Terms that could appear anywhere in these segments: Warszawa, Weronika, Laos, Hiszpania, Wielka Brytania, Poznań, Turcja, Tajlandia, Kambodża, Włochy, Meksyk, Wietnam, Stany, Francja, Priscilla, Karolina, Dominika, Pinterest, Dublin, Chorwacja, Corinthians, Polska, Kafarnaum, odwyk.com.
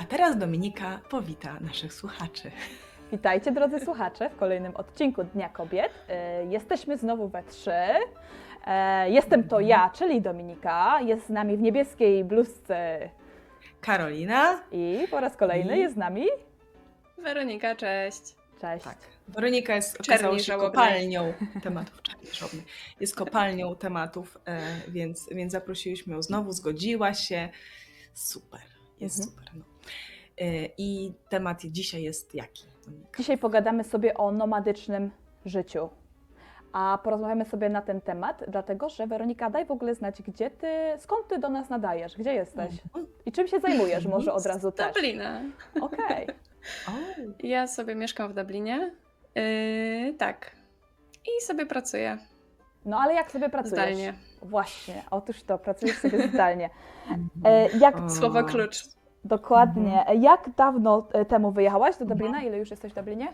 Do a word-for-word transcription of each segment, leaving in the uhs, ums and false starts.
A teraz Dominika powita naszych słuchaczy. Witajcie drodzy słuchacze w kolejnym odcinku Dnia Kobiet. Jesteśmy znowu we trzy. Jestem to ja, czyli Dominika. Jest z nami w niebieskiej bluzce Karolina. I po raz kolejny I... jest z nami Weronika, cześć. Cześć. Tak. Weronika jest okazało się kopalnią tematów czarnieżobnych. Jest kopalnią tematów, więc, więc zaprosiliśmy ją znowu, zgodziła się. Super, jest mhm. super. No. I temat dzisiaj jest jaki? Dzisiaj pogadamy sobie o nomadycznym życiu, a porozmawiamy sobie na ten temat, dlatego że Weronika, daj w ogóle znać, gdzie ty, skąd ty do nas nadajesz, gdzie jesteś i czym się zajmujesz, może od razu też. Dublina. Okej. Okay. Ja sobie mieszkam w Dublinie, yy, tak, i sobie pracuję. No ale jak sobie pracujesz? Zdalnie. Właśnie, otóż to, pracujesz sobie zdalnie. Jak... Słowo klucz. Dokładnie. Mhm. Jak dawno temu wyjechałaś do Dublina? Ile już jesteś w Dublinie?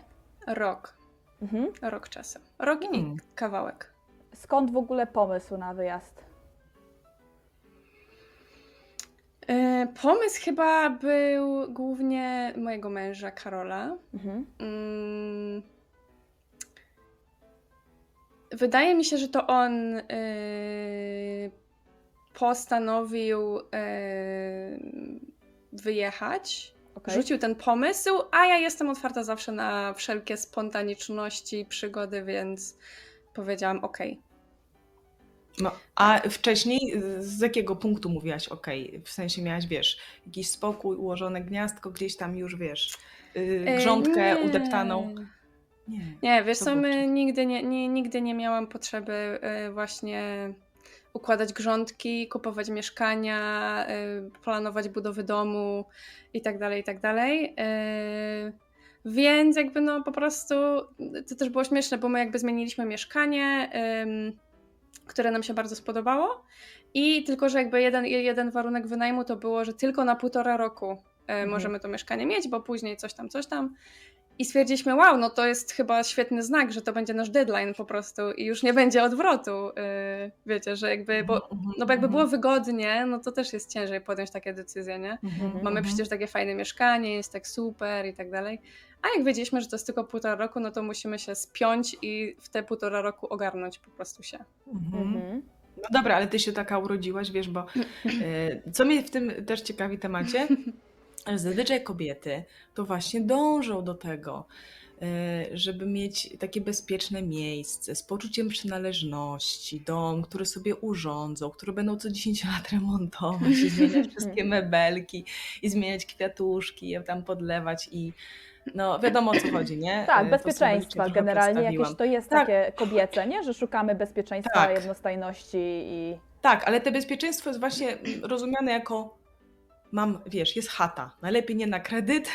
Rok. Mhm. Rok czasem. Rok i mhm. kawałek. Skąd w ogóle pomysł na wyjazd? E, pomysł chyba był głównie mojego męża Karola. Mhm. Mm. Wydaje mi się, że to on y, postanowił y, wyjechać, okay. rzucił ten pomysł, a ja jestem otwarta zawsze na wszelkie spontaniczności, przygody, więc powiedziałam okej. Okay. No, a wcześniej z jakiego punktu mówiłaś okej? Okay? W sensie miałaś, wiesz, jakiś spokój, ułożone gniazdko, gdzieś tam już, wiesz, y, grządkę nie. udeptaną. Nie, nie, wiesz co, my nigdy nie, nie, nigdy nie miałam potrzeby właśnie układać grządki, kupować mieszkania, planować budowy domu i tak dalej, i tak dalej. Więc jakby no po prostu to też było śmieszne, bo my jakby zmieniliśmy mieszkanie, które nam się bardzo spodobało i tylko, że jakby jeden, jeden warunek wynajmu to było, że tylko na półtora roku mhm. możemy to mieszkanie mieć, bo później coś tam, coś tam. I stwierdziliśmy, wow, no to jest chyba świetny znak, że to będzie nasz deadline po prostu i już nie będzie odwrotu, wiecie, że jakby, bo, no bo jakby było wygodnie, no to też jest ciężej podjąć takie decyzje, nie? Mm-hmm. Mamy przecież takie fajne mieszkanie, jest tak super i tak dalej, a jak wiedzieliśmy, że to jest tylko półtora roku, no to musimy się spiąć i w te półtora roku ogarnąć po prostu się. Mm-hmm. No dobra, ale ty się taka urodziłaś, wiesz, bo co mnie w tym też ciekawi temacie, ale zazwyczaj kobiety to właśnie dążą do tego, żeby mieć takie bezpieczne miejsce z poczuciem przynależności, dom, który sobie urządzą, który będą co dziesięć lat remontować i zmieniać wszystkie mebelki i zmieniać kwiatuszki, je tam podlewać i no wiadomo o co chodzi, nie? Tak, bezpieczeństwa generalnie jakieś to jest tak. takie kobiece, nie? Że szukamy bezpieczeństwa, tak. jednostajności i... Tak, ale to bezpieczeństwo jest właśnie rozumiane jako mam, wiesz, jest chata, najlepiej nie na kredyt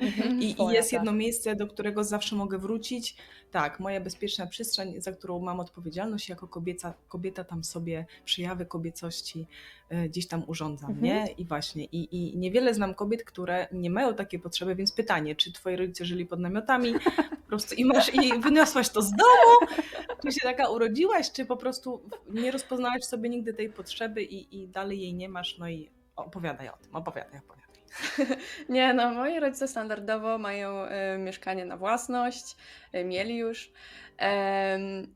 mhm, i, i jest jedno miejsce, do którego zawsze mogę wrócić. Tak, moja bezpieczna przestrzeń, za którą mam odpowiedzialność, jako kobieca, kobieta tam sobie przejawy kobiecości y, gdzieś tam urządzam, mhm. nie? I właśnie, i, i niewiele znam kobiet, które nie mają takiej potrzeby, więc pytanie, czy twoi rodzice żyli pod namiotami po prostu i masz i wyniosłaś to z domu, czy się taka urodziłaś, czy po prostu nie rozpoznałaś w sobie nigdy tej potrzeby i, i dalej jej nie masz, no i opowiadaj o tym, opowiadaj, opowiadaj. Nie no, moi rodzice standardowo mają y, mieszkanie na własność, y, mieli już Ym,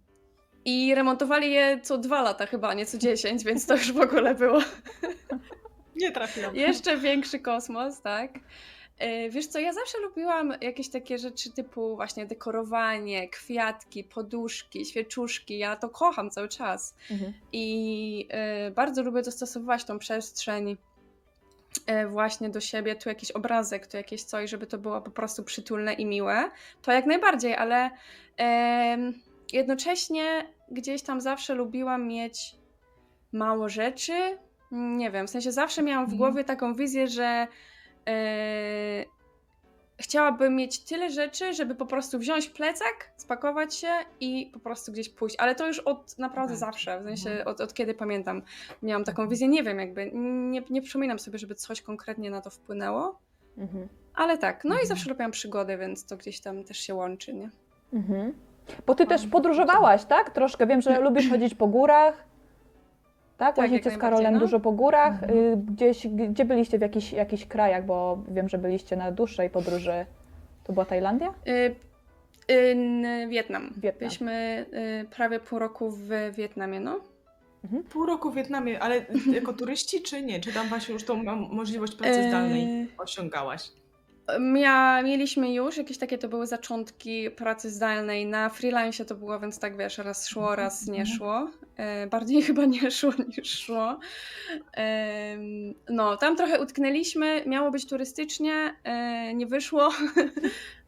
i remontowali je co dwa lata chyba, nie co dziesięć, więc to już w ogóle było. Nie trafiłam. Jeszcze większy kosmos, tak. Y, wiesz co, ja zawsze lubiłam jakieś takie rzeczy typu właśnie dekorowanie, kwiatki, poduszki, świeczuszki, ja to kocham cały czas mhm. i y, bardzo lubię dostosowywać tą przestrzeń y, właśnie do siebie, tu jakiś obrazek, tu jakieś coś, żeby to było po prostu przytulne i miłe, to jak najbardziej, ale y, jednocześnie gdzieś tam zawsze lubiłam mieć mało rzeczy, nie wiem, w sensie zawsze miałam w głowie taką wizję, że chciałabym mieć tyle rzeczy, żeby po prostu wziąć plecak, spakować się i po prostu gdzieś pójść, ale to już od naprawdę zawsze, w sensie od, od kiedy pamiętam miałam taką wizję, nie wiem jakby, nie, nie przypominam sobie, żeby coś konkretnie na to wpłynęło, mhm. ale tak, no i zawsze lubiłam przygody, więc to gdzieś tam też się łączy, nie? Mhm. Bo ty też podróżowałaś, tak? Troszkę, wiem, że lubisz chodzić po górach. Tak, tak jeździcie z Karolem no? dużo po górach. Mhm. Gdzieś, gdzie byliście w jakichś jakich krajach, bo wiem, że byliście na dłuższej podróży. To była Tajlandia? Y- y- Wietnam. Wietnam. Byliśmy y- prawie pół roku w Wietnamie, no. Mhm. Pół roku w Wietnamie, ale jako turyści czy nie? Czy tam właśnie już tą możliwość pracy zdalnej y- osiągałaś? Ja, mieliśmy już jakieś takie, to były zaczątki pracy zdalnej, na freelancie to było, więc tak wiesz, raz szło, raz nie szło, e, bardziej chyba nie szło niż szło. E, no, tam trochę utknęliśmy, miało być turystycznie, e, nie wyszło,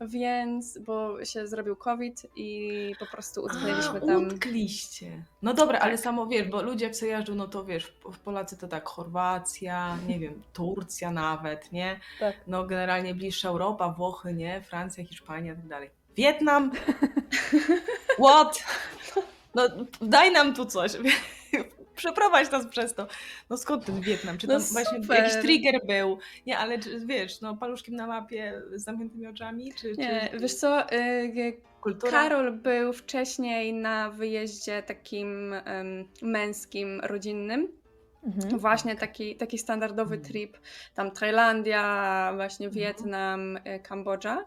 więc, bo się zrobił COVID i po prostu utknęliśmy A, tam. utkliście. No dobra, tak. Ale samo wiesz, bo ludzie jak sobie jeżdżą, no to wiesz, w Polacy to tak Chorwacja, nie wiem, Turcja nawet, nie? Tak. No generalnie bliższa Europa, Włochy, nie? Francja, Hiszpania, tak dalej. Wietnam? What? No daj nam tu coś. Przeprowadź nas przez to. No skąd ten Wietnam? Czy tam no właśnie jakiś trigger był? Nie, ale wiesz, no paluszkiem na mapie z zamkniętymi oczami? Czy, nie, czy... wiesz co... Y- Kultura? Karol był wcześniej na wyjeździe takim um, męskim, rodzinnym. Mhm. Właśnie taki, taki standardowy mhm. trip. Tam Tajlandia, właśnie Wietnam, mhm. Kambodża.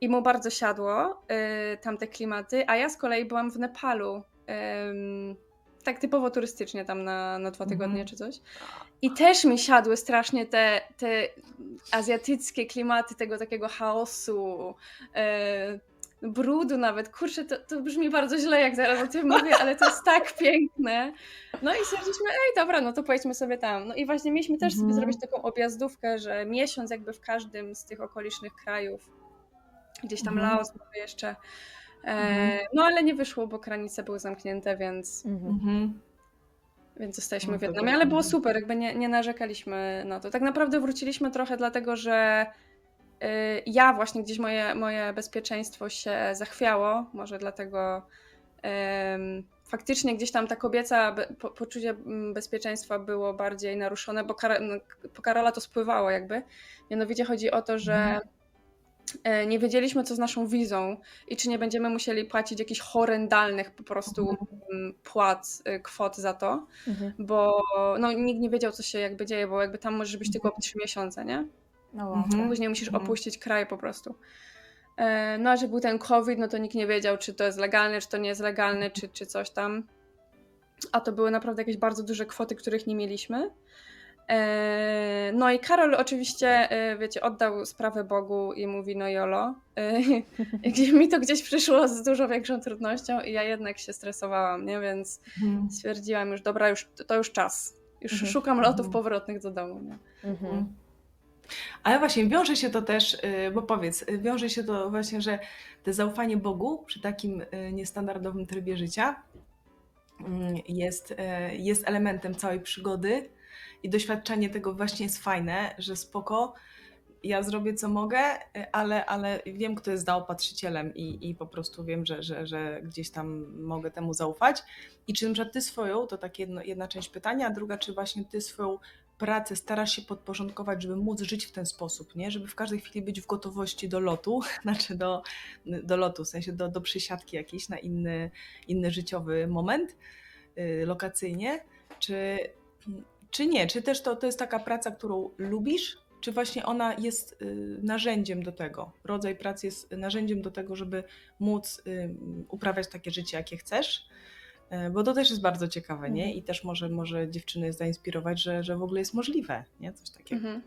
I mu bardzo siadło y, tamte klimaty. A ja z kolei byłam w Nepalu. Ym, tak typowo turystycznie tam na, na dwa tygodnie mhm. czy coś. I też mi siadły strasznie te, te azjatyckie klimaty tego takiego chaosu, y, brudu nawet, kurczę, to, to brzmi bardzo źle, jak zaraz o tym mówię, ale to jest tak piękne. No i stwierdziliśmy, ej, dobra, no to pojedźmy sobie tam. No i właśnie mieliśmy też sobie mm. zrobić taką objazdówkę, że miesiąc jakby w każdym z tych okolicznych krajów, gdzieś tam mm. Laos może jeszcze, e, no ale nie wyszło, bo granice były zamknięte, więc... Mm-hmm. Więc zostaliśmy no, w Wietnamie, ale było super, jakby nie, nie narzekaliśmy na to. Tak naprawdę wróciliśmy trochę dlatego, że ja właśnie gdzieś moje, moje bezpieczeństwo się zachwiało, może dlatego um, faktycznie gdzieś tam ta kobieca be, po, poczucie bezpieczeństwa było bardziej naruszone, bo Kar- po Karola to spływało jakby. Mianowicie chodzi o to, że mm. nie wiedzieliśmy co z naszą wizą i czy nie będziemy musieli płacić jakichś horrendalnych po prostu mm. płat, kwot za to, mm-hmm. bo no, nikt nie wiedział co się jakby dzieje, bo jakby tam możesz być tylko trzy miesiące, nie? No wow. mhm. Później musisz mhm. opuścić kraj po prostu. No a że był ten COVID, no to nikt nie wiedział, czy to jest legalne, czy to nie jest legalne, czy, czy coś tam. A to były naprawdę jakieś bardzo duże kwoty, których nie mieliśmy. No i Karol oczywiście, wiecie, oddał sprawę Bogu i mówi no jolo. Mi to gdzieś przyszło z dużo większą trudnością i ja jednak się stresowałam, nie? Więc mhm. stwierdziłam już, dobra, już, to już czas. Już mhm. szukam lotów mhm. powrotnych do domu, nie? Mhm. Ale właśnie wiąże się to też, bo powiedz, wiąże się to właśnie, że to zaufanie Bogu przy takim niestandardowym trybie życia jest, jest elementem całej przygody i doświadczenie tego właśnie jest fajne, że spoko, ja zrobię co mogę, ale, ale wiem, kto jest zaopatrzycielem i, i po prostu wiem, że, że, że gdzieś tam mogę temu zaufać. I czy na przykład ty swoją, to tak jedno, jedna część pytania, a druga, czy właśnie ty swoją pracę starasz się podporządkować, żeby móc żyć w ten sposób, nie? Żeby w każdej chwili być w gotowości do lotu, znaczy do, do lotu, w sensie do, do przysiadki jakiejś na inny, inny życiowy moment yy, lokacyjnie, czy, czy nie? Czy też to, to jest taka praca, którą lubisz, czy właśnie ona jest yy, narzędziem do tego, rodzaj pracy jest narzędziem do tego, żeby móc yy, uprawiać takie życie, jakie chcesz? Bo to też jest bardzo ciekawe, nie? I też może, może dziewczyny zainspirować, że, że w ogóle jest możliwe, nie? Coś takiego. Mhm.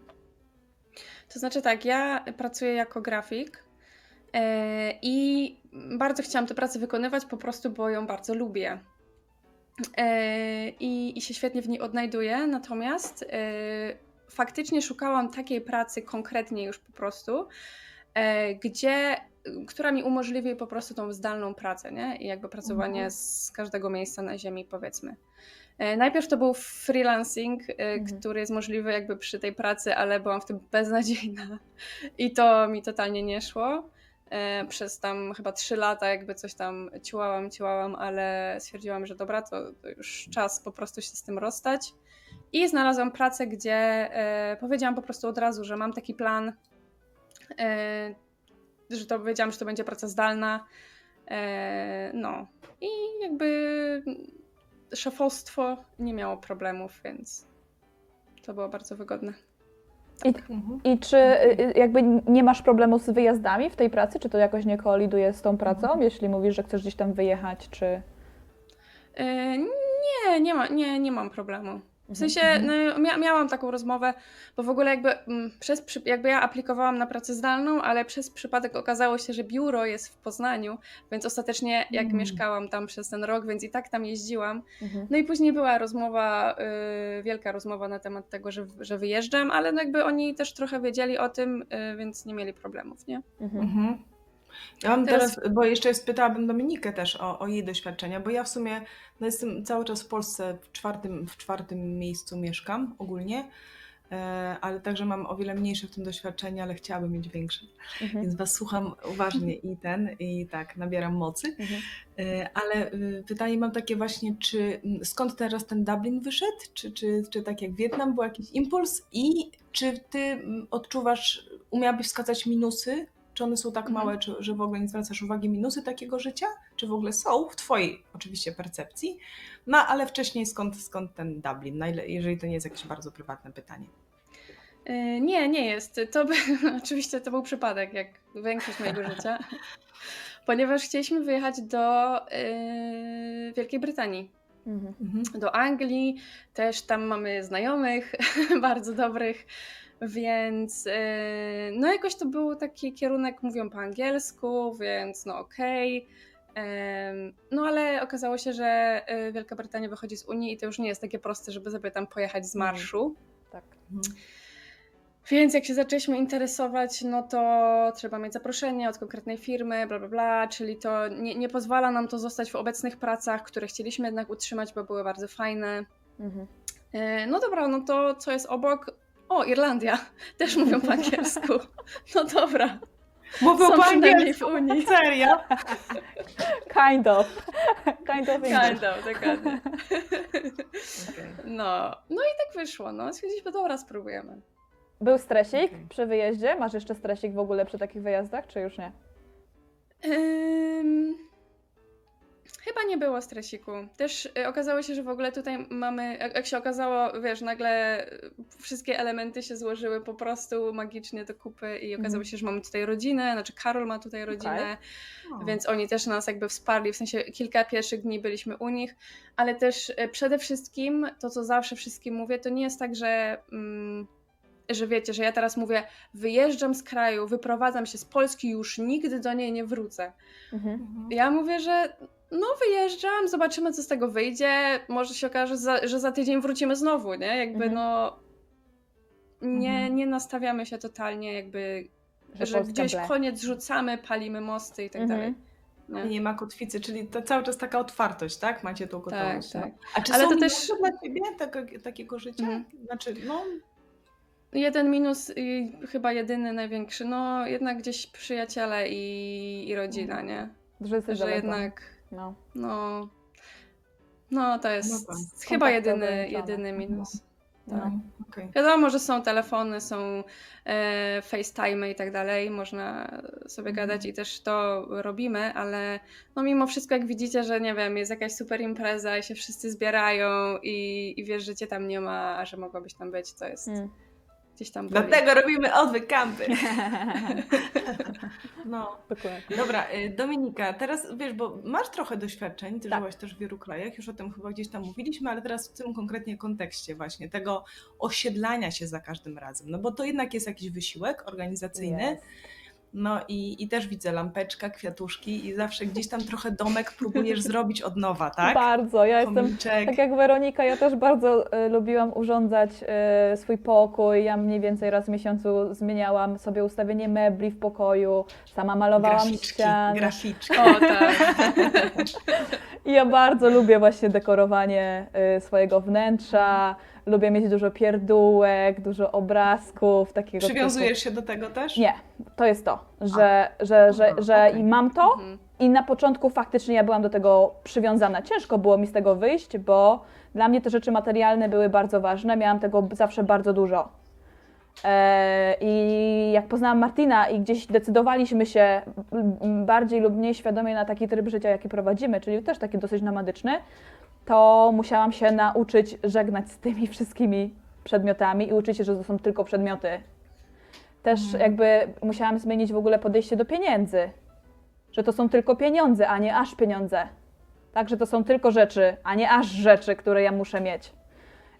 To znaczy tak, ja pracuję jako grafik yy, i bardzo chciałam tę pracę wykonywać po prostu, bo ją bardzo lubię. Yy, i, i się świetnie w niej odnajduję, natomiast yy, faktycznie szukałam takiej pracy konkretnie już po prostu, yy, gdzie... która mi umożliwi po prostu tą zdalną pracę, nie? I jakby pracowanie mhm. z każdego miejsca na ziemi, powiedzmy. Najpierw to był freelancing, mhm. który jest możliwy jakby przy tej pracy, ale byłam w tym beznadziejna i to mi totalnie nie szło. Przez tam chyba trzy lata jakby coś tam ciłałam, ciłałam, ale stwierdziłam, że dobra, to już czas po prostu się z tym rozstać. I znalazłam pracę, gdzie powiedziałam po prostu od razu, że mam taki plan, że to wiedziałam, że to będzie praca zdalna, e, no i jakby szefostwo nie miało problemów, więc to było bardzo wygodne. Tak. I, mhm. I czy jakby nie masz problemu z wyjazdami w tej pracy? Czy to jakoś nie koliduje z tą pracą, mhm. jeśli mówisz, że chcesz gdzieś tam wyjechać, czy... Yy, nie, nie, ma, nie, nie mam problemu. W sensie no, mia- miałam taką rozmowę, bo w ogóle jakby, m, przez przy- jakby ja aplikowałam na pracę zdalną, ale przez przypadek okazało się, że biuro jest w Poznaniu, więc ostatecznie jak mm. mieszkałam tam przez ten rok, więc i tak tam jeździłam. Mm-hmm. No i później była rozmowa, y, wielka rozmowa na temat tego, że, że wyjeżdżam, ale no jakby oni też trochę wiedzieli o tym, y, więc nie mieli problemów, nie? Mm-hmm. Ja mam teraz, teraz, bo jeszcze spytałabym Dominikę też o, o jej doświadczenia, bo ja w sumie no jestem cały czas w Polsce, w czwartym, w czwartym miejscu mieszkam ogólnie, ale także mam o wiele mniejsze w tym doświadczenie, ale chciałabym mieć większe, mhm. więc Was słucham uważnie i ten, i tak nabieram mocy, mhm. ale pytanie mam takie właśnie, czy skąd teraz ten Dublin wyszedł, czy, czy, czy tak jak Wietnam był jakiś impuls i czy Ty odczuwasz, umiałabyś wskazać minusy? Czy one są tak małe, czy, że w ogóle nie zwracasz uwagi minusy takiego życia? Czy w ogóle są w Twojej oczywiście percepcji? No ale wcześniej skąd, skąd ten Dublin, na ile, jeżeli to nie jest jakieś bardzo prywatne pytanie? Nie, nie jest. To by, oczywiście to był przypadek, jak większość mojego życia. Ponieważ chcieliśmy wyjechać do yy, Wielkiej Brytanii. Mhm. Do Anglii. Też tam mamy znajomych bardzo dobrych. Więc no jakoś to był taki kierunek, mówią po angielsku, więc no okej. Okay. No ale okazało się, że Wielka Brytania wychodzi z Unii i to już nie jest takie proste, żeby sobie tam pojechać z marszu. Tak. Mhm. Więc jak się zaczęliśmy interesować, no to trzeba mieć zaproszenie od konkretnej firmy, bla bla bla, czyli to nie, nie pozwala nam to zostać w obecnych pracach, które chcieliśmy jednak utrzymać, bo były bardzo fajne. Mhm. No dobra, no to co jest obok? O, Irlandia. Też mówią po angielsku. No dobra. Mówią po angielsku. Serio? Kind of. Kind of English. Kind of, dokładnie. Okay. No. No i tak wyszło. No. Stwierdziliśmy, dobra, spróbujemy. Był stresik okay. przy wyjeździe? Masz jeszcze stresik w ogóle przy takich wyjazdach, czy już nie? Um... Chyba nie było stresiku. Też okazało się, że w ogóle tutaj mamy, jak się okazało, wiesz, nagle wszystkie elementy się złożyły po prostu magicznie do kupy i okazało się, że mamy tutaj rodzinę, znaczy Karol ma tutaj rodzinę, okay. oh. więc oni też nas jakby wsparli, w sensie kilka pierwszych dni byliśmy u nich, ale też przede wszystkim, to co zawsze wszystkim mówię, to nie jest tak, że... Mm, że wiecie, że ja teraz mówię, wyjeżdżam z kraju, wyprowadzam się z Polski, już nigdy do niej nie wrócę. Mhm. Ja mówię, że no wyjeżdżam, zobaczymy, co z tego wyjdzie, może się okaże, że za, że za tydzień wrócimy znowu, nie? Jakby mhm. no nie, nie nastawiamy się totalnie, jakby, że, że gdzieś ble. koniec rzucamy, palimy mosty i tak mhm. dalej. No. Nie ma kotwicy, czyli to cały czas taka otwartość, tak? Macie tą gotowość. Tak, tak. No. A czy ale są to też dla Ciebie tak, takiego życia? Mhm. Znaczy, no... Jeden minus, i chyba jedyny, największy, no jednak gdzieś przyjaciele i, i rodzina, nie? Że, że jednak, no. no, no to jest no tak. chyba jedyny, jedyny minus. No. Tak. No. Okay. Wiadomo, że są telefony, są e, FaceTime i tak dalej, można sobie mm. gadać i też to robimy, ale no mimo wszystko jak widzicie, że nie wiem, jest jakaś super impreza i się wszyscy zbierają i, i wiesz, że cię tam nie ma, a że mogłabyś tam być, to jest... Mm. Gdzieś tam dlatego robimy odwyk kampy. No. Dokładnie. Dobra, Dominika, teraz wiesz, bo masz trochę doświadczeń, ty tak. żyłaś też w wielu krajach, już o tym chyba gdzieś tam mówiliśmy, ale teraz w tym konkretnie kontekście właśnie tego osiedlania się za każdym razem, no bo to jednak jest jakiś wysiłek organizacyjny. Yes. No i, i też widzę lampeczka, kwiatuszki i zawsze gdzieś tam trochę domek próbujesz zrobić od nowa, tak? Bardzo, ja Komiczek. jestem, tak jak Weronika, ja też bardzo y, lubiłam urządzać y, swój pokój, ja mniej więcej raz w miesiącu zmieniałam sobie ustawienie mebli w pokoju, sama malowałam graficzki, ścian. Graficzki, o tak. I ja bardzo lubię właśnie dekorowanie y, swojego wnętrza. Lubię mieć dużo pierdółek, dużo obrazków, takiego. Przywiązujesz typu... się do tego też? Nie, to jest to, że, A, że, że, okay, że okay. i mam to mhm. i na początku faktycznie ja byłam do tego przywiązana. Ciężko było mi z tego wyjść, bo dla mnie te rzeczy materialne były bardzo ważne, miałam tego zawsze bardzo dużo. I jak poznałam Martina i gdzieś decydowaliśmy się bardziej lub mniej świadomie na taki tryb życia, jaki prowadzimy, czyli też taki dosyć nomadyczny, to musiałam się nauczyć żegnać z tymi wszystkimi przedmiotami i uczyć się, że to są tylko przedmioty. Też mhm. jakby musiałam zmienić w ogóle podejście do pieniędzy, że to są tylko pieniądze, a nie aż pieniądze. Tak, że to są tylko rzeczy, a nie aż rzeczy, które ja muszę mieć.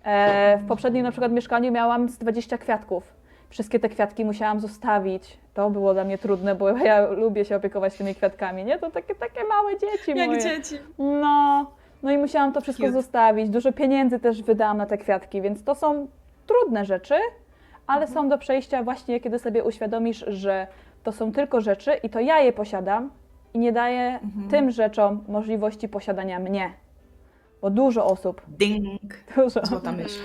E, w poprzednim na przykład mieszkaniu miałam z dwadzieścia kwiatków. Wszystkie te kwiatki musiałam zostawić. To było dla mnie trudne, bo ja lubię się opiekować tymi kwiatkami, nie? To takie, takie małe dzieci moje. Jak dzieci. No, no i musiałam to wszystko Cute. zostawić. Dużo pieniędzy też wydałam na te kwiatki, więc to są trudne rzeczy, ale są do przejścia właśnie, kiedy sobie uświadomisz, że to są tylko rzeczy i to ja je posiadam i nie daję mhm. tym rzeczom możliwości posiadania mnie. Bo dużo osób, Ding. Dużo, Złota myśl.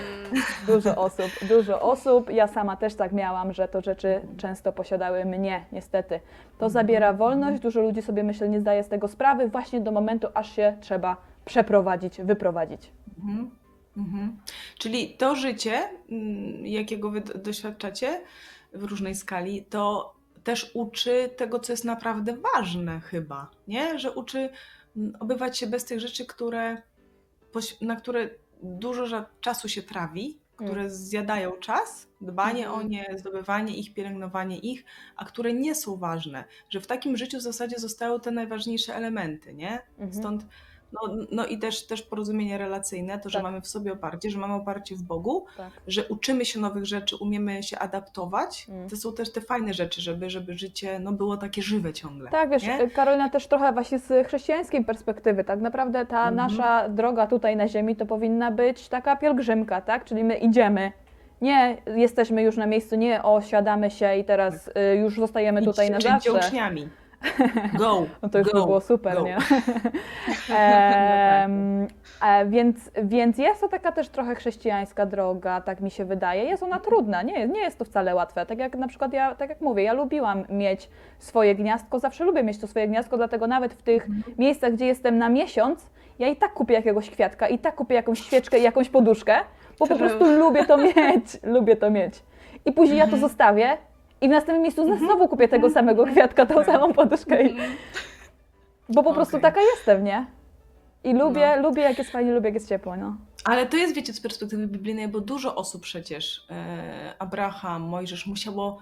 dużo osób, dużo osób, ja sama też tak miałam, że to rzeczy często posiadały mnie, niestety. To zabiera wolność, dużo ludzi sobie, myślę, nie zdaje z tego sprawy właśnie do momentu, aż się trzeba przeprowadzić, wyprowadzić. Mhm. Mhm. Czyli to życie, jakiego wy doświadczacie w różnej skali, to też uczy tego, co jest naprawdę ważne chyba, nie? Że uczy obywać się bez tych rzeczy, które... na które dużo czasu się trawi, które zjadają czas, dbanie mm. o nie, zdobywanie ich, pielęgnowanie ich, a które nie są ważne, że w takim życiu w zasadzie zostały te najważniejsze elementy, nie? Mm-hmm. Stąd, no, no i też, też porozumienie relacyjne, to, że tak. mamy w sobie oparcie, że mamy oparcie w Bogu, tak. że uczymy się nowych rzeczy, umiemy się adaptować, mm. to są też te fajne rzeczy, żeby, żeby życie no, było takie żywe ciągle. Tak, wiesz, nie? Karolina, też trochę właśnie z chrześcijańskiej perspektywy, tak naprawdę ta mm. nasza droga tutaj na ziemi to powinna być taka pielgrzymka, tak, czyli my idziemy, nie jesteśmy już na miejscu, nie osiadamy się i teraz y, już zostajemy I tutaj czy, na zawsze. Uczniami. Go, no to już go, by było super, go. nie? E, więc, więc jest to taka też trochę chrześcijańska droga, tak mi się wydaje. Jest ona trudna, nie, nie jest to wcale łatwe. Tak jak na przykład ja, tak jak mówię, ja lubiłam mieć swoje gniazdko, zawsze lubię mieć to swoje gniazdko, dlatego nawet w tych mhm. miejscach, gdzie jestem na miesiąc, ja i tak kupię jakiegoś kwiatka, i tak kupię jakąś świeczkę i jakąś poduszkę, bo po prostu lubię to mieć, lubię to mieć. I później mhm. ja to zostawię. I w następnym miejscu mm-hmm. znowu kupię tego samego kwiatka, tą samą poduszkę. Mm-hmm. Bo po prostu okay. taka jestem, nie? I lubię, no. lubię jak jest fajnie, lubię jak jest ciepło, no. Ale to jest, wiecie, z perspektywy biblijnej, bo dużo osób przecież, e, Abraham, Mojżesz, musiało,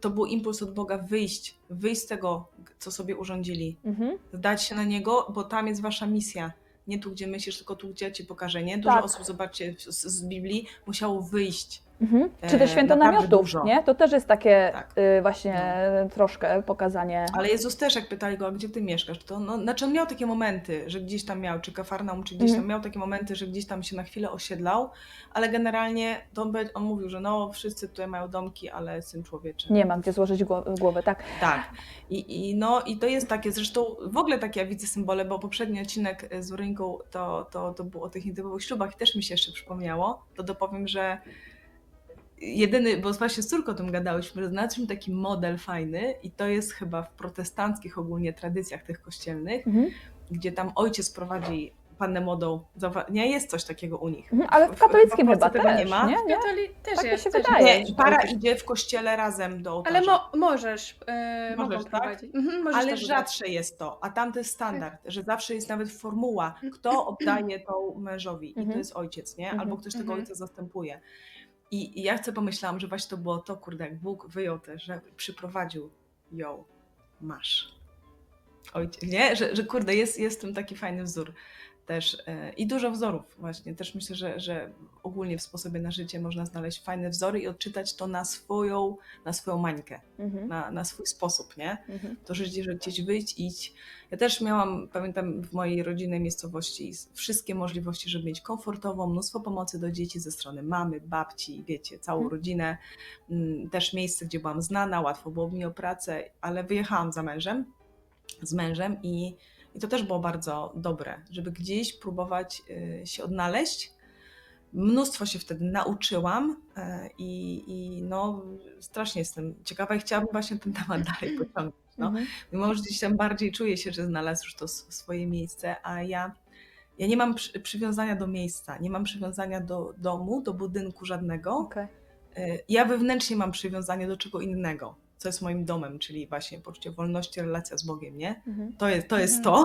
to był impuls od Boga, wyjść, wyjść z tego, co sobie urządzili. Mm-hmm. Zdać się na Niego, bo tam jest wasza misja. Nie tu, gdzie myślisz, tylko tu, gdzie ja Ci pokażę, nie? Dużo tak. osób, zobaczcie, z, z Biblii musiało wyjść. Mhm. Czy też święto namiotów, nie? To też jest takie tak. y, właśnie no. troszkę pokazanie. Ale Jezus też, jak pytali Go, a gdzie Ty mieszkasz? To, no, znaczy on miał takie momenty, że gdzieś tam miał, czy Kafarnaum, czy gdzieś mhm. tam miał takie momenty, że gdzieś tam się na chwilę osiedlał, ale generalnie to, on mówił, że no wszyscy tutaj mają domki, ale Syn Człowieczy. Nie mam gdzie złożyć głowy, tak? Tak. I, i, no, i to jest takie, zresztą w ogóle takie ja widzę symbole, bo poprzedni odcinek z Weroniką to, to, to był o tych nietypowych ślubach i też mi się jeszcze przypomniało, to dopowiem, że jedyny, bo właśnie z córką o tym gadałyśmy, znaleźliśmy taki model fajny i to jest chyba w protestanckich ogólnie tradycjach tych kościelnych, mhm. gdzie tam ojciec prowadzi pannę młodą, nie jest coś takiego u nich. Mhm, ale w katolickim w, w chyba tego też, nie ma. Nie? Nie? Też tak jest, się też wydaje. Nie, para idzie w kościele razem do ołtarza. Ale mo- możesz, yy, możesz, mogą tak? prowadzić. Mhm, możesz ale rzadsze dać. Jest to, a tam to jest standard, że zawsze jest nawet formuła, kto oddaje tą mężowi i mhm. to jest ojciec, nie? Albo ktoś tego ojca zastępuje. I ja sobie pomyślałam, że właśnie to było to, kurde, jak Bóg wyjął też, że przyprowadził ją, masz. Ojciec, nie? Że, że kurde, jest, jest w tym taki fajny wzór też i dużo wzorów właśnie. Też myślę, że, że ogólnie w sposobie na życie można znaleźć fajne wzory i odczytać to na swoją, na swoją mańkę, mhm. na, na swój sposób, nie? Mhm. To życie, że gdzieś wyjść, iść. Ja też miałam, pamiętam w mojej rodzinnej miejscowości wszystkie możliwości, żeby mieć komfortową, mnóstwo pomocy do dzieci ze strony mamy, babci, wiecie, całą mhm. rodzinę. Też miejsce, gdzie byłam znana, łatwo było mi o pracę, ale wyjechałam za mężem, z mężem i I to też było bardzo dobre, żeby gdzieś próbować się odnaleźć. Mnóstwo się wtedy nauczyłam i, i no strasznie jestem ciekawa i chciałabym właśnie ten temat dalej pociągnąć. No. Mimo, że gdzieś tam bardziej czuję się, że znalazł już to swoje miejsce, a ja, ja nie mam przy, przywiązania do miejsca, nie mam przywiązania do domu, do budynku żadnego. Okay. Ja wewnętrznie mam przywiązanie do czego innego. Co jest moim domem, czyli właśnie poczucie wolności, relacja z Bogiem, nie? Mhm. To jest to, jest mhm. to.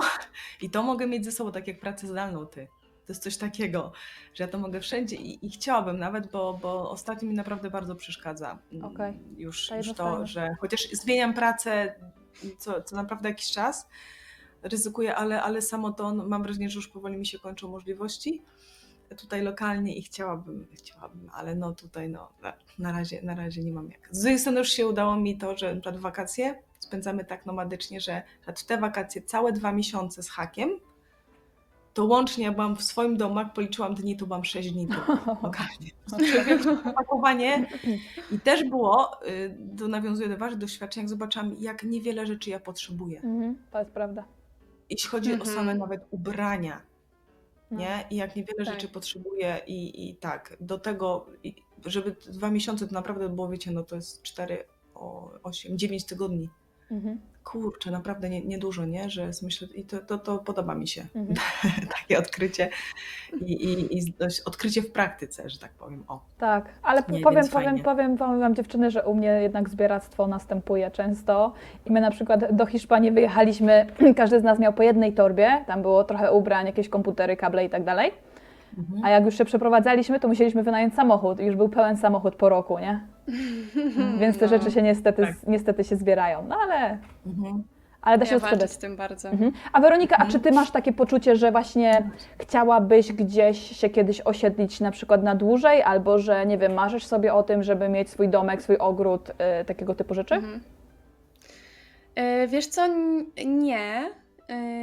I to mogę mieć ze sobą, tak jak pracę zdalną ty. To jest coś takiego, że ja to mogę wszędzie i, i chciałabym nawet, bo, bo ostatnio mi naprawdę bardzo przeszkadza okay. już to, już to że chociaż zmieniam pracę co, co naprawdę jakiś czas, ryzykuję, ale, ale samo to mam wrażenie, że już powoli mi się kończą możliwości tutaj lokalnie i chciałabym, chciałabym, ale no tutaj no, na, na, razie, na razie nie mam jak. Z drugiej strony już się udało mi to, że przed wakacje spędzamy tak nomadycznie, że w te wakacje całe dwa miesiące z hakiem, to łącznie ja byłam w swoim domu, jak policzyłam dni, to byłam sześć dni lokalnie. Pakowanie. I też było, to nawiązuje do waszych doświadczeń, jak zobaczyłam, jak niewiele rzeczy ja potrzebuję. Mm-hmm, to jest prawda. Jeśli chodzi mm-hmm. o same nawet ubrania, nie? I jak niewiele tak. rzeczy potrzebuję i, i tak, do tego, żeby dwa miesiące to naprawdę było, wiecie, no to jest cztery, osiem, dziewięć tygodni. Mhm. Kurczę, naprawdę niedużo, nie, nie? Że myślę, i to, to, to podoba mi się mhm. takie odkrycie i, i, i odkrycie w praktyce, że tak powiem. O. Tak, ale nie, powiem, powiem, powiem, powiem wam dziewczyny, że u mnie jednak zbieractwo następuje często i my na przykład do Hiszpanii wyjechaliśmy, każdy z nas miał po jednej torbie, tam było trochę ubrań, jakieś komputery, kable i tak dalej, a jak już się przeprowadzaliśmy, to musieliśmy wynająć samochód i już był pełen samochód po roku, nie? Więc te no, rzeczy się niestety, tak. niestety się zbierają, no ale, mhm. ale da się odsprzedać. Ja tym bardzo. Mhm. A Weronika, mhm. a czy ty masz takie poczucie, że właśnie chciałabyś gdzieś się kiedyś osiedlić na przykład na dłużej, albo że nie wiem, marzysz sobie o tym, żeby mieć swój domek, swój ogród, y, takiego typu rzeczy? Mhm. Y, wiesz co, nie.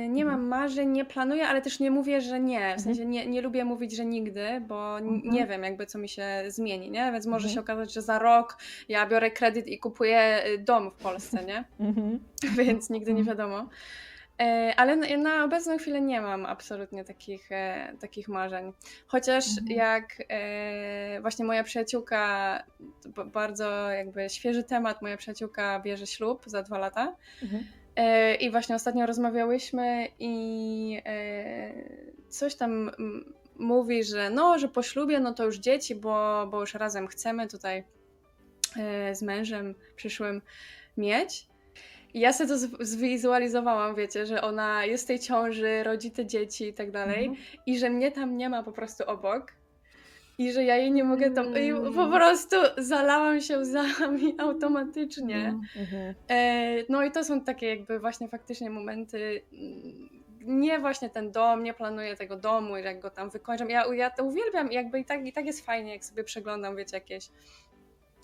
Nie mam marzeń, nie planuję, ale też nie mówię, że nie. W sensie nie, nie lubię mówić, że nigdy, bo mhm. nie wiem jakby co mi się zmieni, nie? Więc może mhm. się okazać, że za rok ja biorę kredyt i kupuję dom w Polsce, nie? Mhm. Więc nigdy nie wiadomo. Ale na, na obecną chwilę nie mam absolutnie takich, takich marzeń. Chociaż mhm. jak właśnie moja przyjaciółka, bardzo jakby świeży temat, moja przyjaciółka bierze ślub za dwa lata. Mhm. I właśnie ostatnio rozmawiałyśmy i coś tam mówi, że no, że po ślubie, no to już dzieci, bo, bo już razem chcemy tutaj z mężem przyszłym mieć. I ja sobie to zwizualizowałam, wiecie, że ona jest w tej ciąży, rodzi te dzieci i tak dalej i że mnie tam nie ma po prostu obok. I że ja jej nie mogę tam... I po prostu zalałam się łzami automatycznie. Mhm. No i to są takie jakby właśnie faktycznie momenty... Nie właśnie ten dom, nie planuję tego domu, jak go tam wykończam. Ja, ja to uwielbiam jakby i tak, i tak jest fajnie, jak sobie przeglądam, wiecie, jakieś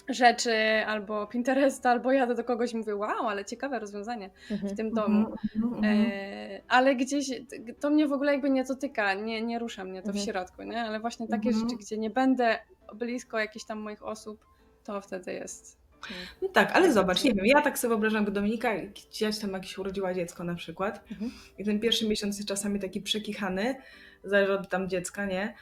rzeczy albo Pinteresta, albo jadę do kogoś i mówię, wow, ale ciekawe rozwiązanie mhm. w tym domu. Mhm. E, ale gdzieś, to mnie w ogóle jakby nie dotyka, nie, nie rusza mnie to mhm. w środku, nie? Ale właśnie takie mhm. rzeczy, gdzie nie będę blisko jakichś tam moich osób, to wtedy jest. Nie. No tak, ale zobacz, nie wiem, ja tak sobie wyobrażam, jak Dominika gdzieś tam jakieś urodziła dziecko na przykład mhm. i ten pierwszy miesiąc jest czasami taki przekichany, zależy od tam dziecka, nie?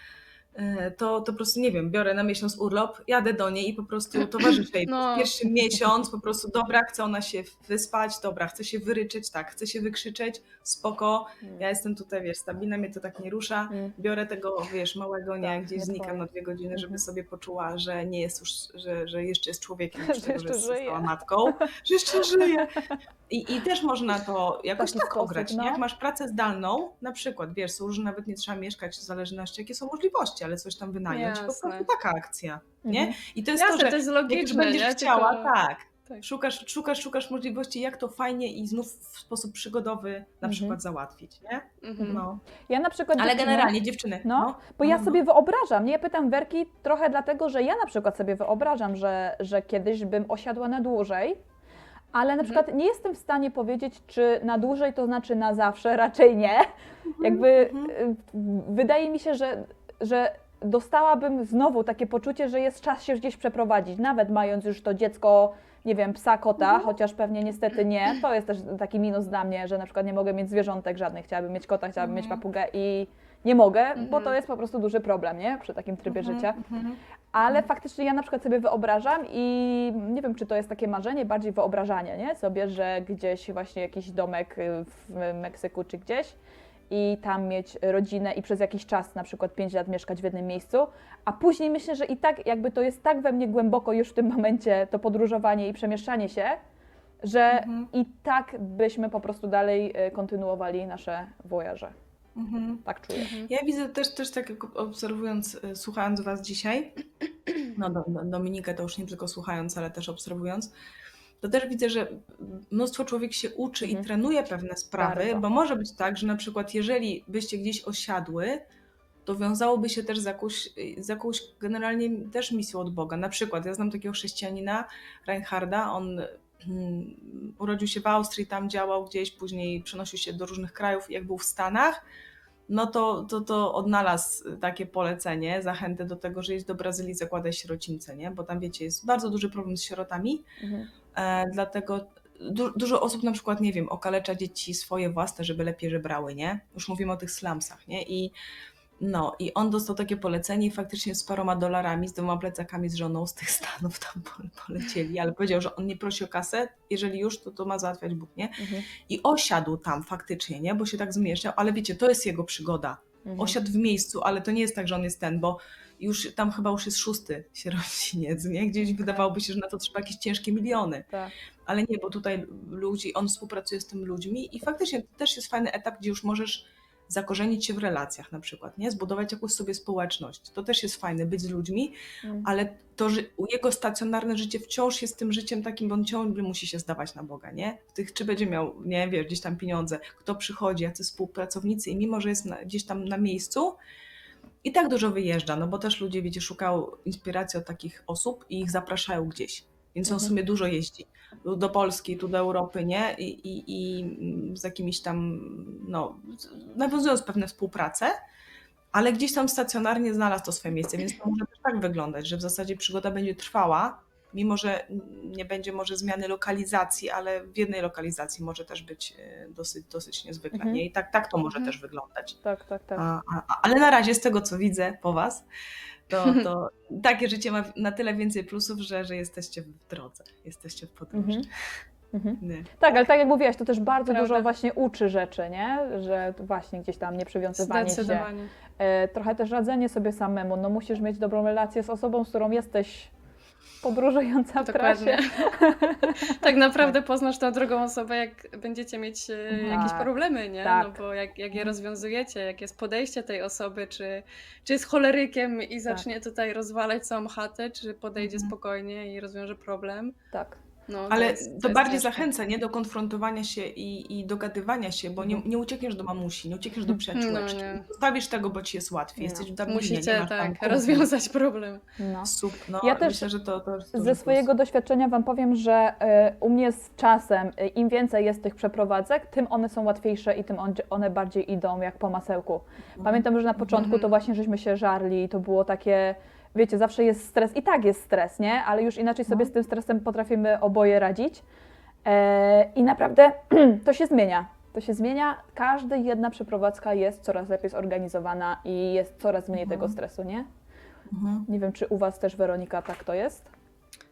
To, to po prostu, nie wiem, biorę na miesiąc urlop, jadę do niej i po prostu towarzyszę jej. No. Pierwszy miesiąc po prostu, dobra, chce ona się wyspać, dobra, chce się wyryczeć, tak, chce się wykrzyczeć, spoko, ja jestem tutaj, wiesz, stabilna, mnie to tak nie rusza, biorę tego, wiesz, małego, nie, tak, gdzieś nie znikam powiem. na dwie godziny, żeby sobie poczuła, że nie jest już, że, że jeszcze jest człowiekiem, że, tego, że jest została matką, że jeszcze żyje. I, i też można to jakoś Taki tak sposób, ograć, no. Jak masz pracę zdalną, na przykład, wiesz, są różne, nawet nie trzeba mieszkać, w zależności, jakie są możliwości, ale coś tam wynająć, po prostu taka akcja, nie? I to jest Jasne, to, że to jest logiczne, będziesz nie? chciała, Tylko... tak, tak. Szukasz, szukasz, szukasz możliwości, jak to fajnie i znów w sposób przygodowy na przykład mm-hmm. załatwić, nie? Mm-hmm. No. Ja na przykład... Ale dziewczyny, generalnie dziewczyny. No, no. bo no, ja sobie no. wyobrażam, nie? Ja pytam Werki trochę dlatego, że ja na przykład sobie wyobrażam, że, że kiedyś bym osiadła na dłużej, ale na przykład mhm. nie jestem w stanie powiedzieć, czy na dłużej to znaczy na zawsze, raczej nie. Mhm. Jakby mhm. wydaje mi się, że, że dostałabym znowu takie poczucie, że jest czas się gdzieś przeprowadzić, nawet mając już to dziecko, nie wiem, psa, kota, mhm. chociaż pewnie niestety nie. To jest też taki minus dla mnie, że na przykład nie mogę mieć zwierzątek żadnych, chciałabym mieć kota, chciałabym mhm. mieć papugę i nie mogę, mhm. bo to jest po prostu duży problem, nie? Przy takim trybie mhm. życia. Mhm. Ale faktycznie ja na przykład sobie wyobrażam i nie wiem, czy to jest takie marzenie, bardziej wyobrażanie, nie? Sobie, że gdzieś właśnie jakiś domek w Meksyku czy gdzieś i tam mieć rodzinę i przez jakiś czas, na przykład pięć lat mieszkać w jednym miejscu, a później myślę, że i tak jakby to jest tak we mnie głęboko już w tym momencie to podróżowanie i przemieszczanie się, że mhm. i tak byśmy po prostu dalej kontynuowali nasze wojaże. Mhm. Tak czuję. Mhm. Ja widzę też, też tak obserwując, słuchając Was dzisiaj, no Dominikę to już nie tylko słuchając, ale też obserwując, to też widzę, że mnóstwo człowiek się uczy mhm. i trenuje pewne sprawy, Bardzo. Bo może być tak, że na przykład jeżeli byście gdzieś osiadły, to wiązałoby się też z jakąś, z jakąś generalnie też misją od Boga. Na przykład ja znam takiego chrześcijanina, Reinharda, on um, urodził się w Austrii, tam działał gdzieś, później przenosił się do różnych krajów i jak był w Stanach, no to, to, to odnalazł takie polecenie, zachętę do tego, że jedź do Brazylii, zakładaj sierocińce, nie? Bo tam wiecie, jest bardzo duży problem z sierotami, mhm. e, dlatego du, dużo osób na przykład, nie wiem, okalecza dzieci swoje własne, żeby lepiej żebrały, nie? Już mówimy o tych slumsach, nie? I No i on dostał takie polecenie i faktycznie z paroma dolarami, z dwoma plecakami z żoną z tych Stanów tam polecieli, ale powiedział, że on nie prosi o kasę, jeżeli już, to to ma załatwiać Bóg, nie? Mhm. I osiadł tam faktycznie, nie? Bo się tak zmieszał, ale wiecie, to jest jego przygoda. Mhm. Osiadł w miejscu, ale to nie jest tak, że on jest ten, bo już tam chyba już jest szósty sierociniec, nie? Gdzieś wydawałoby się, że na to trzeba jakieś ciężkie miliony. Tak. Ale nie, bo tutaj ludzi, on współpracuje z tymi ludźmi i faktycznie to też jest fajny etap, gdzie już możesz zakorzenić się w relacjach na przykład, nie? Zbudować jakąś sobie społeczność. To też jest fajne, być z ludźmi, mm. ale to że jego stacjonarne życie wciąż jest tym życiem takim, bo on ciągle musi się zdawać na Boga, nie? Tych, czy będzie miał, nie wiem, gdzieś tam pieniądze, kto przychodzi, jacy współpracownicy i mimo, że jest na, gdzieś tam na miejscu i tak dużo wyjeżdża, no bo też ludzie, wiecie, szukają inspiracji od takich osób i ich zapraszają gdzieś. Więc on w sumie dużo jeździ do Polski, tu do Europy, nie? I, i, i z jakimiś tam, no, nawiązując pewne współpracę, ale gdzieś tam stacjonarnie znalazł to swoje miejsce, więc to może też tak wyglądać, że w zasadzie przygoda będzie trwała, mimo że nie będzie może zmiany lokalizacji, ale w jednej lokalizacji może też być dosyć, dosyć niezwykle, mhm. nie? I tak, tak to może mhm. też wyglądać. Tak, tak, tak. A, a, ale na razie z tego, co widzę po Was, To, to takie życie ma na tyle więcej plusów, że, że jesteście w drodze, jesteście w podróży. Mm-hmm. Nie. Tak, ale tak jak mówiłaś, to też bardzo Prawda. Dużo właśnie uczy rzeczy, nie? Że właśnie gdzieś tam nieprzywiązywanie się. E, trochę też radzenie sobie samemu. No musisz mieć dobrą relację z osobą, z którą jesteś podróżująca w trasie. Tak naprawdę tak. Poznasz tą drugą osobę, jak będziecie mieć tak. jakieś problemy, nie? Tak. No bo jak, jak je rozwiązujecie, jak jest podejście tej osoby, czy, czy jest cholerykiem i zacznie tak. tutaj rozwalać całą chatę, czy podejdzie mhm. spokojnie i rozwiąże problem. Tak. No, ale to, jest, to, to bardziej zachęca, nie? Do konfrontowania się i, i dogadywania się, bo nie, nie uciekniesz do mamusi, nie uciekniesz do przyjaciółeczki. No, zostawisz tego, bo ci jest łatwiej. No. Jesteś w Dublinie, Musicie nie tak, tam rozwiązać problem. No. Super. No, ja też myślę, że to, to ze swojego plus. doświadczenia Wam powiem, że y, u mnie z czasem, y, im więcej jest tych przeprowadzek, tym one są łatwiejsze i tym on, one bardziej idą jak po masełku. Pamiętam, że na początku mm-hmm. to właśnie żeśmy się żarli i to było takie... Wiecie, zawsze jest stres, i tak jest stres, nie? Ale już inaczej sobie no. z tym stresem potrafimy oboje radzić. Eee, I naprawdę to się zmienia. To się zmienia. Każda jedna przeprowadzka jest coraz lepiej zorganizowana i jest coraz mniej mhm. tego stresu, nie? Mhm. Nie wiem, czy u Was też, Weronika, tak to jest?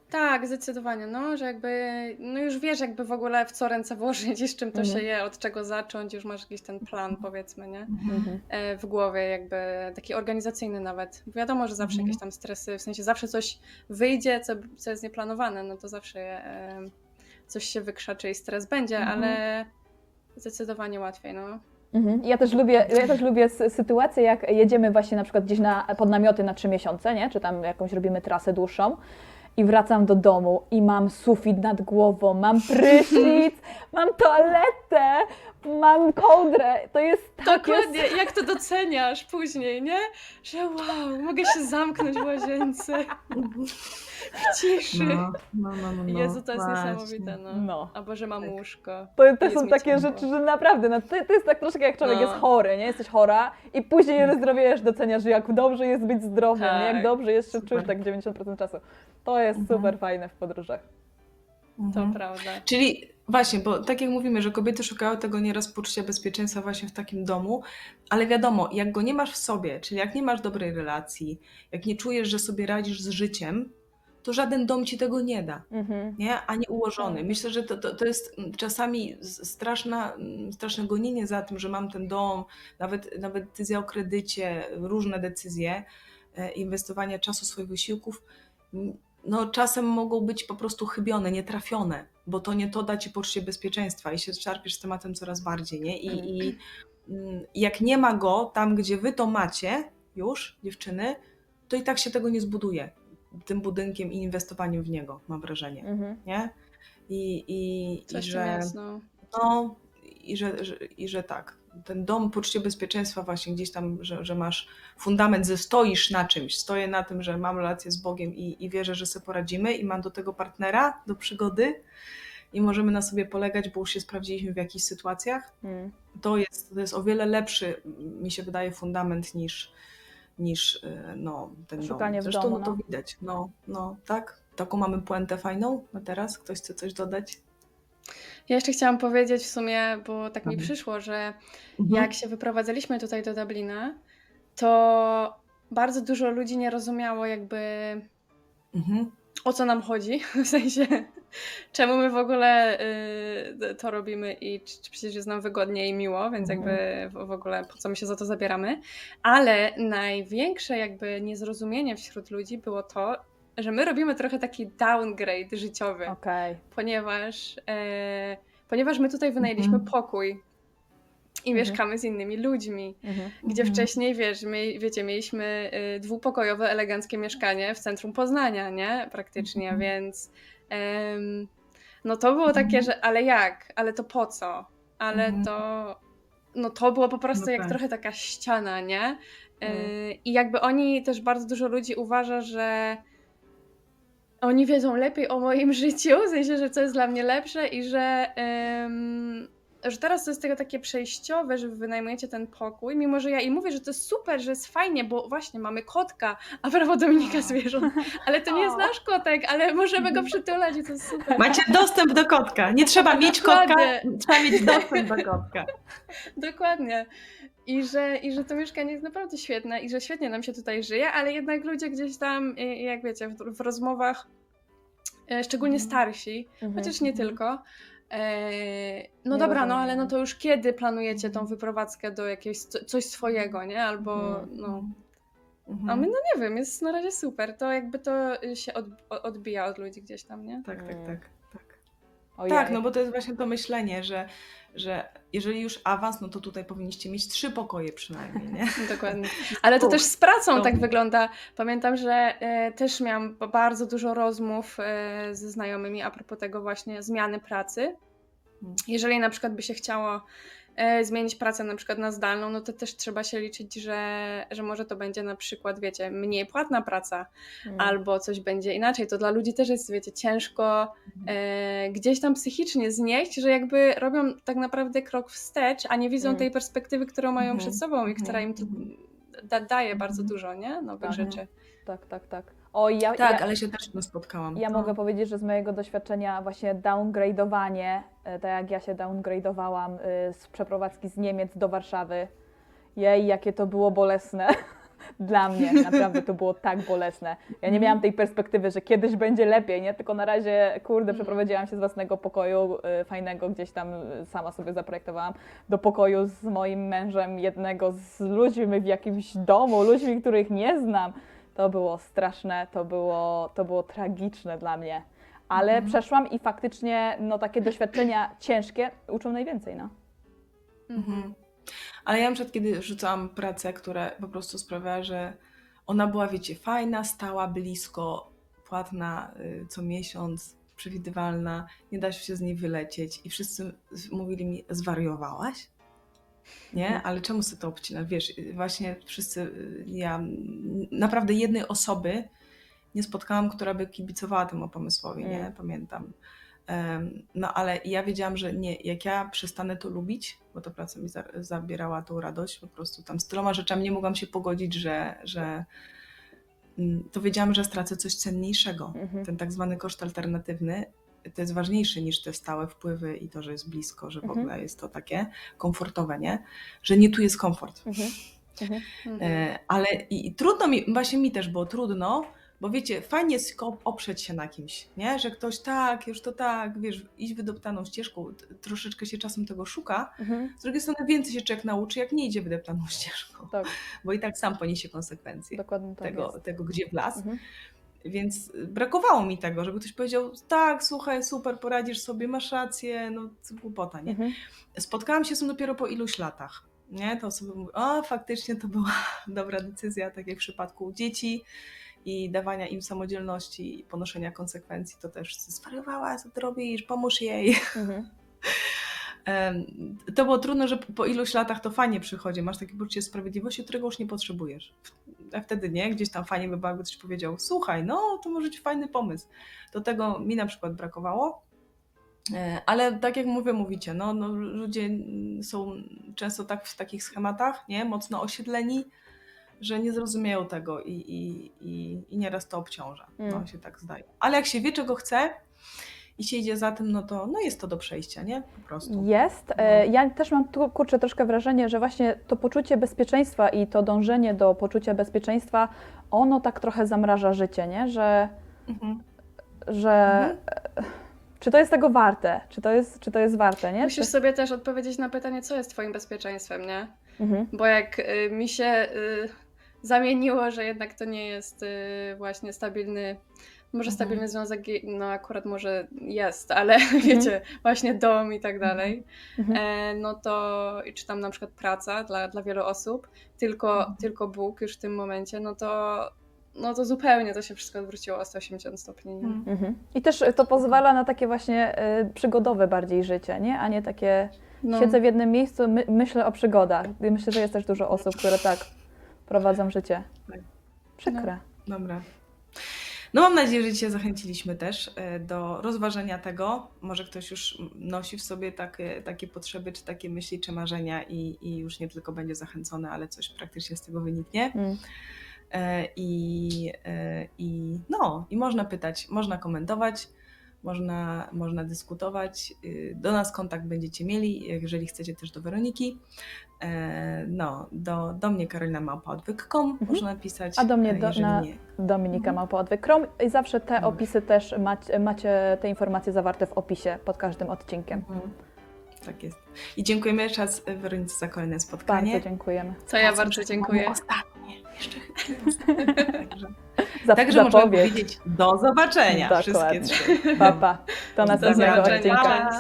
Tak, zdecydowanie, no, że jakby, no już wiesz jakby w ogóle w co ręce włożyć i z czym to mhm. się je, od czego zacząć, już masz jakiś ten plan powiedzmy, nie, mhm. w głowie jakby, taki organizacyjny nawet. Wiadomo, że zawsze mhm. jakieś tam stresy, w sensie zawsze coś wyjdzie, co, co jest nieplanowane, no to zawsze e, coś się wykrzaczy i stres będzie, mhm. ale zdecydowanie łatwiej, no. Mhm. Ja też lubię, ja też lubię sytuację, jak jedziemy właśnie na przykład gdzieś na, pod namioty na trzy miesiące, nie, czy tam jakąś robimy trasę dłuższą, i wracam do domu i mam sufit nad głową, mam prysznic, mam toaletę, mam kołdrę. To jest tak. Dokładnie, jest... jak to doceniasz później, nie? Że wow, mogę się zamknąć w łazience. W ciszy. No, no, no, no, Jezu, to jest właśnie. niesamowite, no. no. Albo że mam łóżko. To, to są takie ciemno. rzeczy, że naprawdę, no, to, to jest tak troszkę jak człowiek no. jest chory, nie? Jesteś chora i później no. zdrowiejesz, doceniasz, jak dobrze jest być zdrowym, tak. jak dobrze jest się czuć tak dziewięćdziesiąt procent czasu. To jest mhm. super fajne w podróżach. Mhm. To prawda. Czyli właśnie, bo tak jak mówimy, że kobiety szukają tego nieraz poczucia bezpieczeństwa właśnie w takim domu, ale wiadomo, jak go nie masz w sobie, czyli jak nie masz dobrej relacji, jak nie czujesz, że sobie radzisz z życiem, to żaden dom ci tego nie da, mm-hmm. nie? Ani ułożony. Myślę, że to, to, to jest czasami straszna, straszne gonienie za tym, że mam ten dom, nawet, nawet decyzja o kredycie, różne decyzje, inwestowanie czasu, swoich wysiłków, no czasem mogą być po prostu chybione, nietrafione, bo to nie to da ci poczucie bezpieczeństwa i się szarpiesz z tematem coraz bardziej, nie? I, mm. i jak nie ma go tam, gdzie wy to macie już, dziewczyny, to i tak się tego nie zbuduje tym budynkiem i inwestowaniem w niego, mam wrażenie, mhm. nie? I, i, Coś i że jest, no. no i że, że, i że tak, ten dom, poczucie bezpieczeństwa właśnie gdzieś tam, że, że masz fundament, że stoisz na czymś, stoję na tym, że mam relację z Bogiem i, i wierzę, że sobie poradzimy i mam do tego partnera, do przygody i możemy na sobie polegać, bo już się sprawdziliśmy w jakichś sytuacjach, mm. to, jest, to jest o wiele lepszy, mi się wydaje, fundament niż, niż no, ten Szukanie dom. Zresztą w domu, no. to widać. No, no, tak? Taką mamy puentę fajną. A teraz ktoś chce coś dodać? Ja jeszcze chciałam powiedzieć w sumie, bo tak mi przyszło, że mhm. jak się wyprowadzaliśmy tutaj do Dublina, to bardzo dużo ludzi nie rozumiało jakby mhm. o co nam chodzi, w sensie czemu my w ogóle y, to robimy i czy, czy przecież jest nam wygodnie i miło, więc jakby w, w ogóle po co my się za to zabieramy. Ale największe jakby niezrozumienie wśród ludzi było to, że my robimy trochę taki downgrade życiowy, okay. ponieważ, e, ponieważ my tutaj wynajęliśmy mm-hmm. pokój i mm-hmm. mieszkamy z innymi ludźmi, mm-hmm. gdzie mm-hmm. wcześniej, wiesz, my, wiecie, mieliśmy y, dwupokojowe, eleganckie mieszkanie w centrum Poznania, nie? Praktycznie, mm-hmm. więc e, no to było takie, mm-hmm. że ale jak? Ale to po co? Ale mm-hmm. to, no to było po prostu no jak tak. trochę taka ściana, nie? E, mm. I jakby oni, też bardzo dużo ludzi uważa, że oni wiedzą lepiej o moim życiu, w sensie, że co jest dla mnie lepsze i że, ym, że teraz to jest tego takie przejściowe, że wynajmujecie ten pokój, mimo że ja im mówię, że to jest super, że jest fajnie, bo właśnie mamy kotka, a prawo Dominika zwierząt, ale to nie jest nasz kotek, ale możemy go przytulać i to jest super. Macie dostęp do kotka, nie trzeba mieć kotka, trzeba mieć dostęp do kotka. Dokładnie. I że, I że to mieszkanie jest naprawdę świetne i że świetnie nam się tutaj żyje, ale jednak ludzie gdzieś tam, jak wiecie, w, w rozmowach, szczególnie starsi, mm-hmm. chociaż nie mm-hmm. tylko, e, no nie dobra, no ale no to już kiedy planujecie tą wyprowadzkę do jakiegoś coś swojego, nie? Albo mm-hmm. no... A my, no nie wiem, jest na razie super, to jakby to się od, odbija od ludzi gdzieś tam, nie? Tak, tak, tak. Ojej. Tak, no bo to jest właśnie to myślenie, że, że jeżeli już awans, no to tutaj powinniście mieć trzy pokoje przynajmniej, nie? Dokładnie. Ale to Uch, też z pracą to... tak wygląda. Pamiętam, że e, też miałam bardzo dużo rozmów e, ze znajomymi a propos tego właśnie zmiany pracy. Jeżeli na przykład by się chciało e, zmienić pracę na przykład na zdalną, no to też trzeba się liczyć, że, że może to będzie na przykład, wiecie, mniej płatna praca mm. albo coś będzie inaczej. To dla ludzi też jest, wiecie, ciężko e, gdzieś tam psychicznie znieść, że jakby robią tak naprawdę krok wstecz, a nie widzą mm. tej perspektywy, którą mają mm. przed sobą i która im da, daje bardzo dużo, nie? Nowych tak, rzeczy. Tak, tak, tak. O, ja, tak, ja, ale się też nie spotkałam. Ja no. mogę powiedzieć, że z mojego doświadczenia właśnie downgrade'owanie, tak jak ja się downgrade'owałam z przeprowadzki z Niemiec do Warszawy, jej, jakie to było bolesne dla mnie, naprawdę to było tak bolesne. Ja nie miałam tej perspektywy, że kiedyś będzie lepiej, nie? Tylko na razie, kurde, przeprowadziłam się z własnego pokoju fajnego, gdzieś tam sama sobie zaprojektowałam, do pokoju z moim mężem, jednego z ludźmi w jakimś domu, ludźmi, których nie znam. To było straszne, to było, to było tragiczne dla mnie, ale mhm. przeszłam i faktycznie no, takie doświadczenia ciężkie uczą najwięcej. No. Mhm. Ale ja na przykład kiedy rzucałam pracę, która po prostu sprawiała, że ona była, wiecie, fajna, stała, blisko, płatna co miesiąc, przewidywalna, nie da się z niej wylecieć i wszyscy mówili mi, zwariowałaś? Nie? Ale czemu sobie to obcina? Wiesz, właśnie wszyscy, ja naprawdę jednej osoby nie spotkałam, która by kibicowała temu pomysłowi, mm. nie? Pamiętam. Um, no ale ja wiedziałam, że nie, jak ja przestanę to lubić, bo to praca mi za, zabierała tą radość, po prostu tam z tyloma rzeczami nie mogłam się pogodzić, że, że um, to wiedziałam, że stracę coś cenniejszego. Mm-hmm. Ten tak zwany koszt alternatywny to jest ważniejsze niż te stałe wpływy i to, że jest blisko, że w ogóle mhm. jest to takie komfortowe, nie? Że nie tu jest komfort. Mhm. Mhm. Mhm. Ale i, i trudno mi, właśnie mi też było trudno, bo wiecie, fajnie jest oprzeć się na kimś, nie? Że ktoś tak, już to tak, wiesz, iść wydeptaną ścieżką, troszeczkę się czasem tego szuka. Mhm. Z drugiej strony więcej się człowiek nauczy, jak nie idzie wydeptaną ścieżką, tak. Bo i tak sam poniesie konsekwencje Dokładnie tak tego, tego, gdzie w las. Mhm. Więc brakowało mi tego, żeby ktoś powiedział, tak, słuchaj, super, poradzisz sobie, masz rację, no głupota, nie? Mhm. Spotkałam się z tym dopiero po iluś latach, nie? To osoby mówią, o faktycznie to była dobra decyzja, tak jak w przypadku dzieci i dawania im samodzielności i ponoszenia konsekwencji, to też zwariowała, co ty robisz, pomóż jej. Mhm. To było trudne, że po iluś latach to fajnie przychodzi, masz takie poczucie sprawiedliwości, którego już nie potrzebujesz. A wtedy nie, gdzieś tam fajnie by było, gdy ktoś powiedział, słuchaj, no to może być fajny pomysł. Do tego mi na przykład brakowało, ale tak jak mówię, mówicie, no, no ludzie są często tak w takich schematach, nie, mocno osiedleni, że nie zrozumieją tego i, i, i, i nieraz to obciąża, mm. no się tak zdaje. Ale jak się wie, czego chce, i się idzie za tym, no to no jest to do przejścia, nie? Po prostu. Jest. Ja też mam, kurczę, troszkę wrażenie, że właśnie to poczucie bezpieczeństwa i to dążenie do poczucia bezpieczeństwa, ono tak trochę zamraża życie, nie? Że, mhm. że mhm. czy to jest tego warte? Czy to jest, czy to jest warte, nie? Musisz czy... sobie też odpowiedzieć na pytanie, co jest twoim bezpieczeństwem, nie? Mhm. Bo jak y, mi się y, zamieniło, że jednak to nie jest y, właśnie stabilny Może stabilny mhm. związek, no akurat może jest, ale mhm. wiecie, właśnie dom i tak dalej, mhm. e, no to czy tam na przykład praca dla, dla wielu osób, tylko, mhm. tylko Bóg już w tym momencie, no to, no to zupełnie to się wszystko odwróciło o sto osiemdziesiąt stopni. Nie? Mhm. I też to pozwala na takie właśnie przygodowe bardziej życie, nie? A nie takie no. siedzę w jednym miejscu, my, myślę o przygodach. Myślę, że jest też dużo osób, które tak prowadzą życie. Przykre. No. Dobra. No mam nadzieję, że dzisiaj zachęciliśmy też do rozważenia tego. Może ktoś już nosi w sobie takie, takie potrzeby, czy takie myśli, czy marzenia i, i już nie tylko będzie zachęcony, ale coś praktycznie z tego wyniknie. Mm. I, i, no, i można pytać, można komentować, można, można dyskutować. Do nas kontakt będziecie mieli, jeżeli chcecie też do Weroniki. No, do, do mnie Karolina małpa odwyk kropka com mhm. można napisać. A do mnie do, na nie... Dominika małpa odwyk kropka com i zawsze te mhm. opisy też macie, macie te informacje zawarte w opisie pod każdym odcinkiem. Mhm. Tak jest. I dziękujemy jeszcze raz Weronice za kolejne spotkanie. Bardzo dziękujemy. Co ja bardzo dziękuję. Ostatnie. Jeszcze chyba. Także, Zap- także można powiedzieć do zobaczenia. Dokładnie. Wszystkie trzy. Pa, pa. Do następnego odcinka.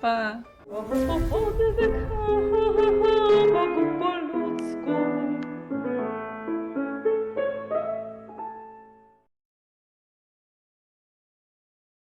Pa. Pa.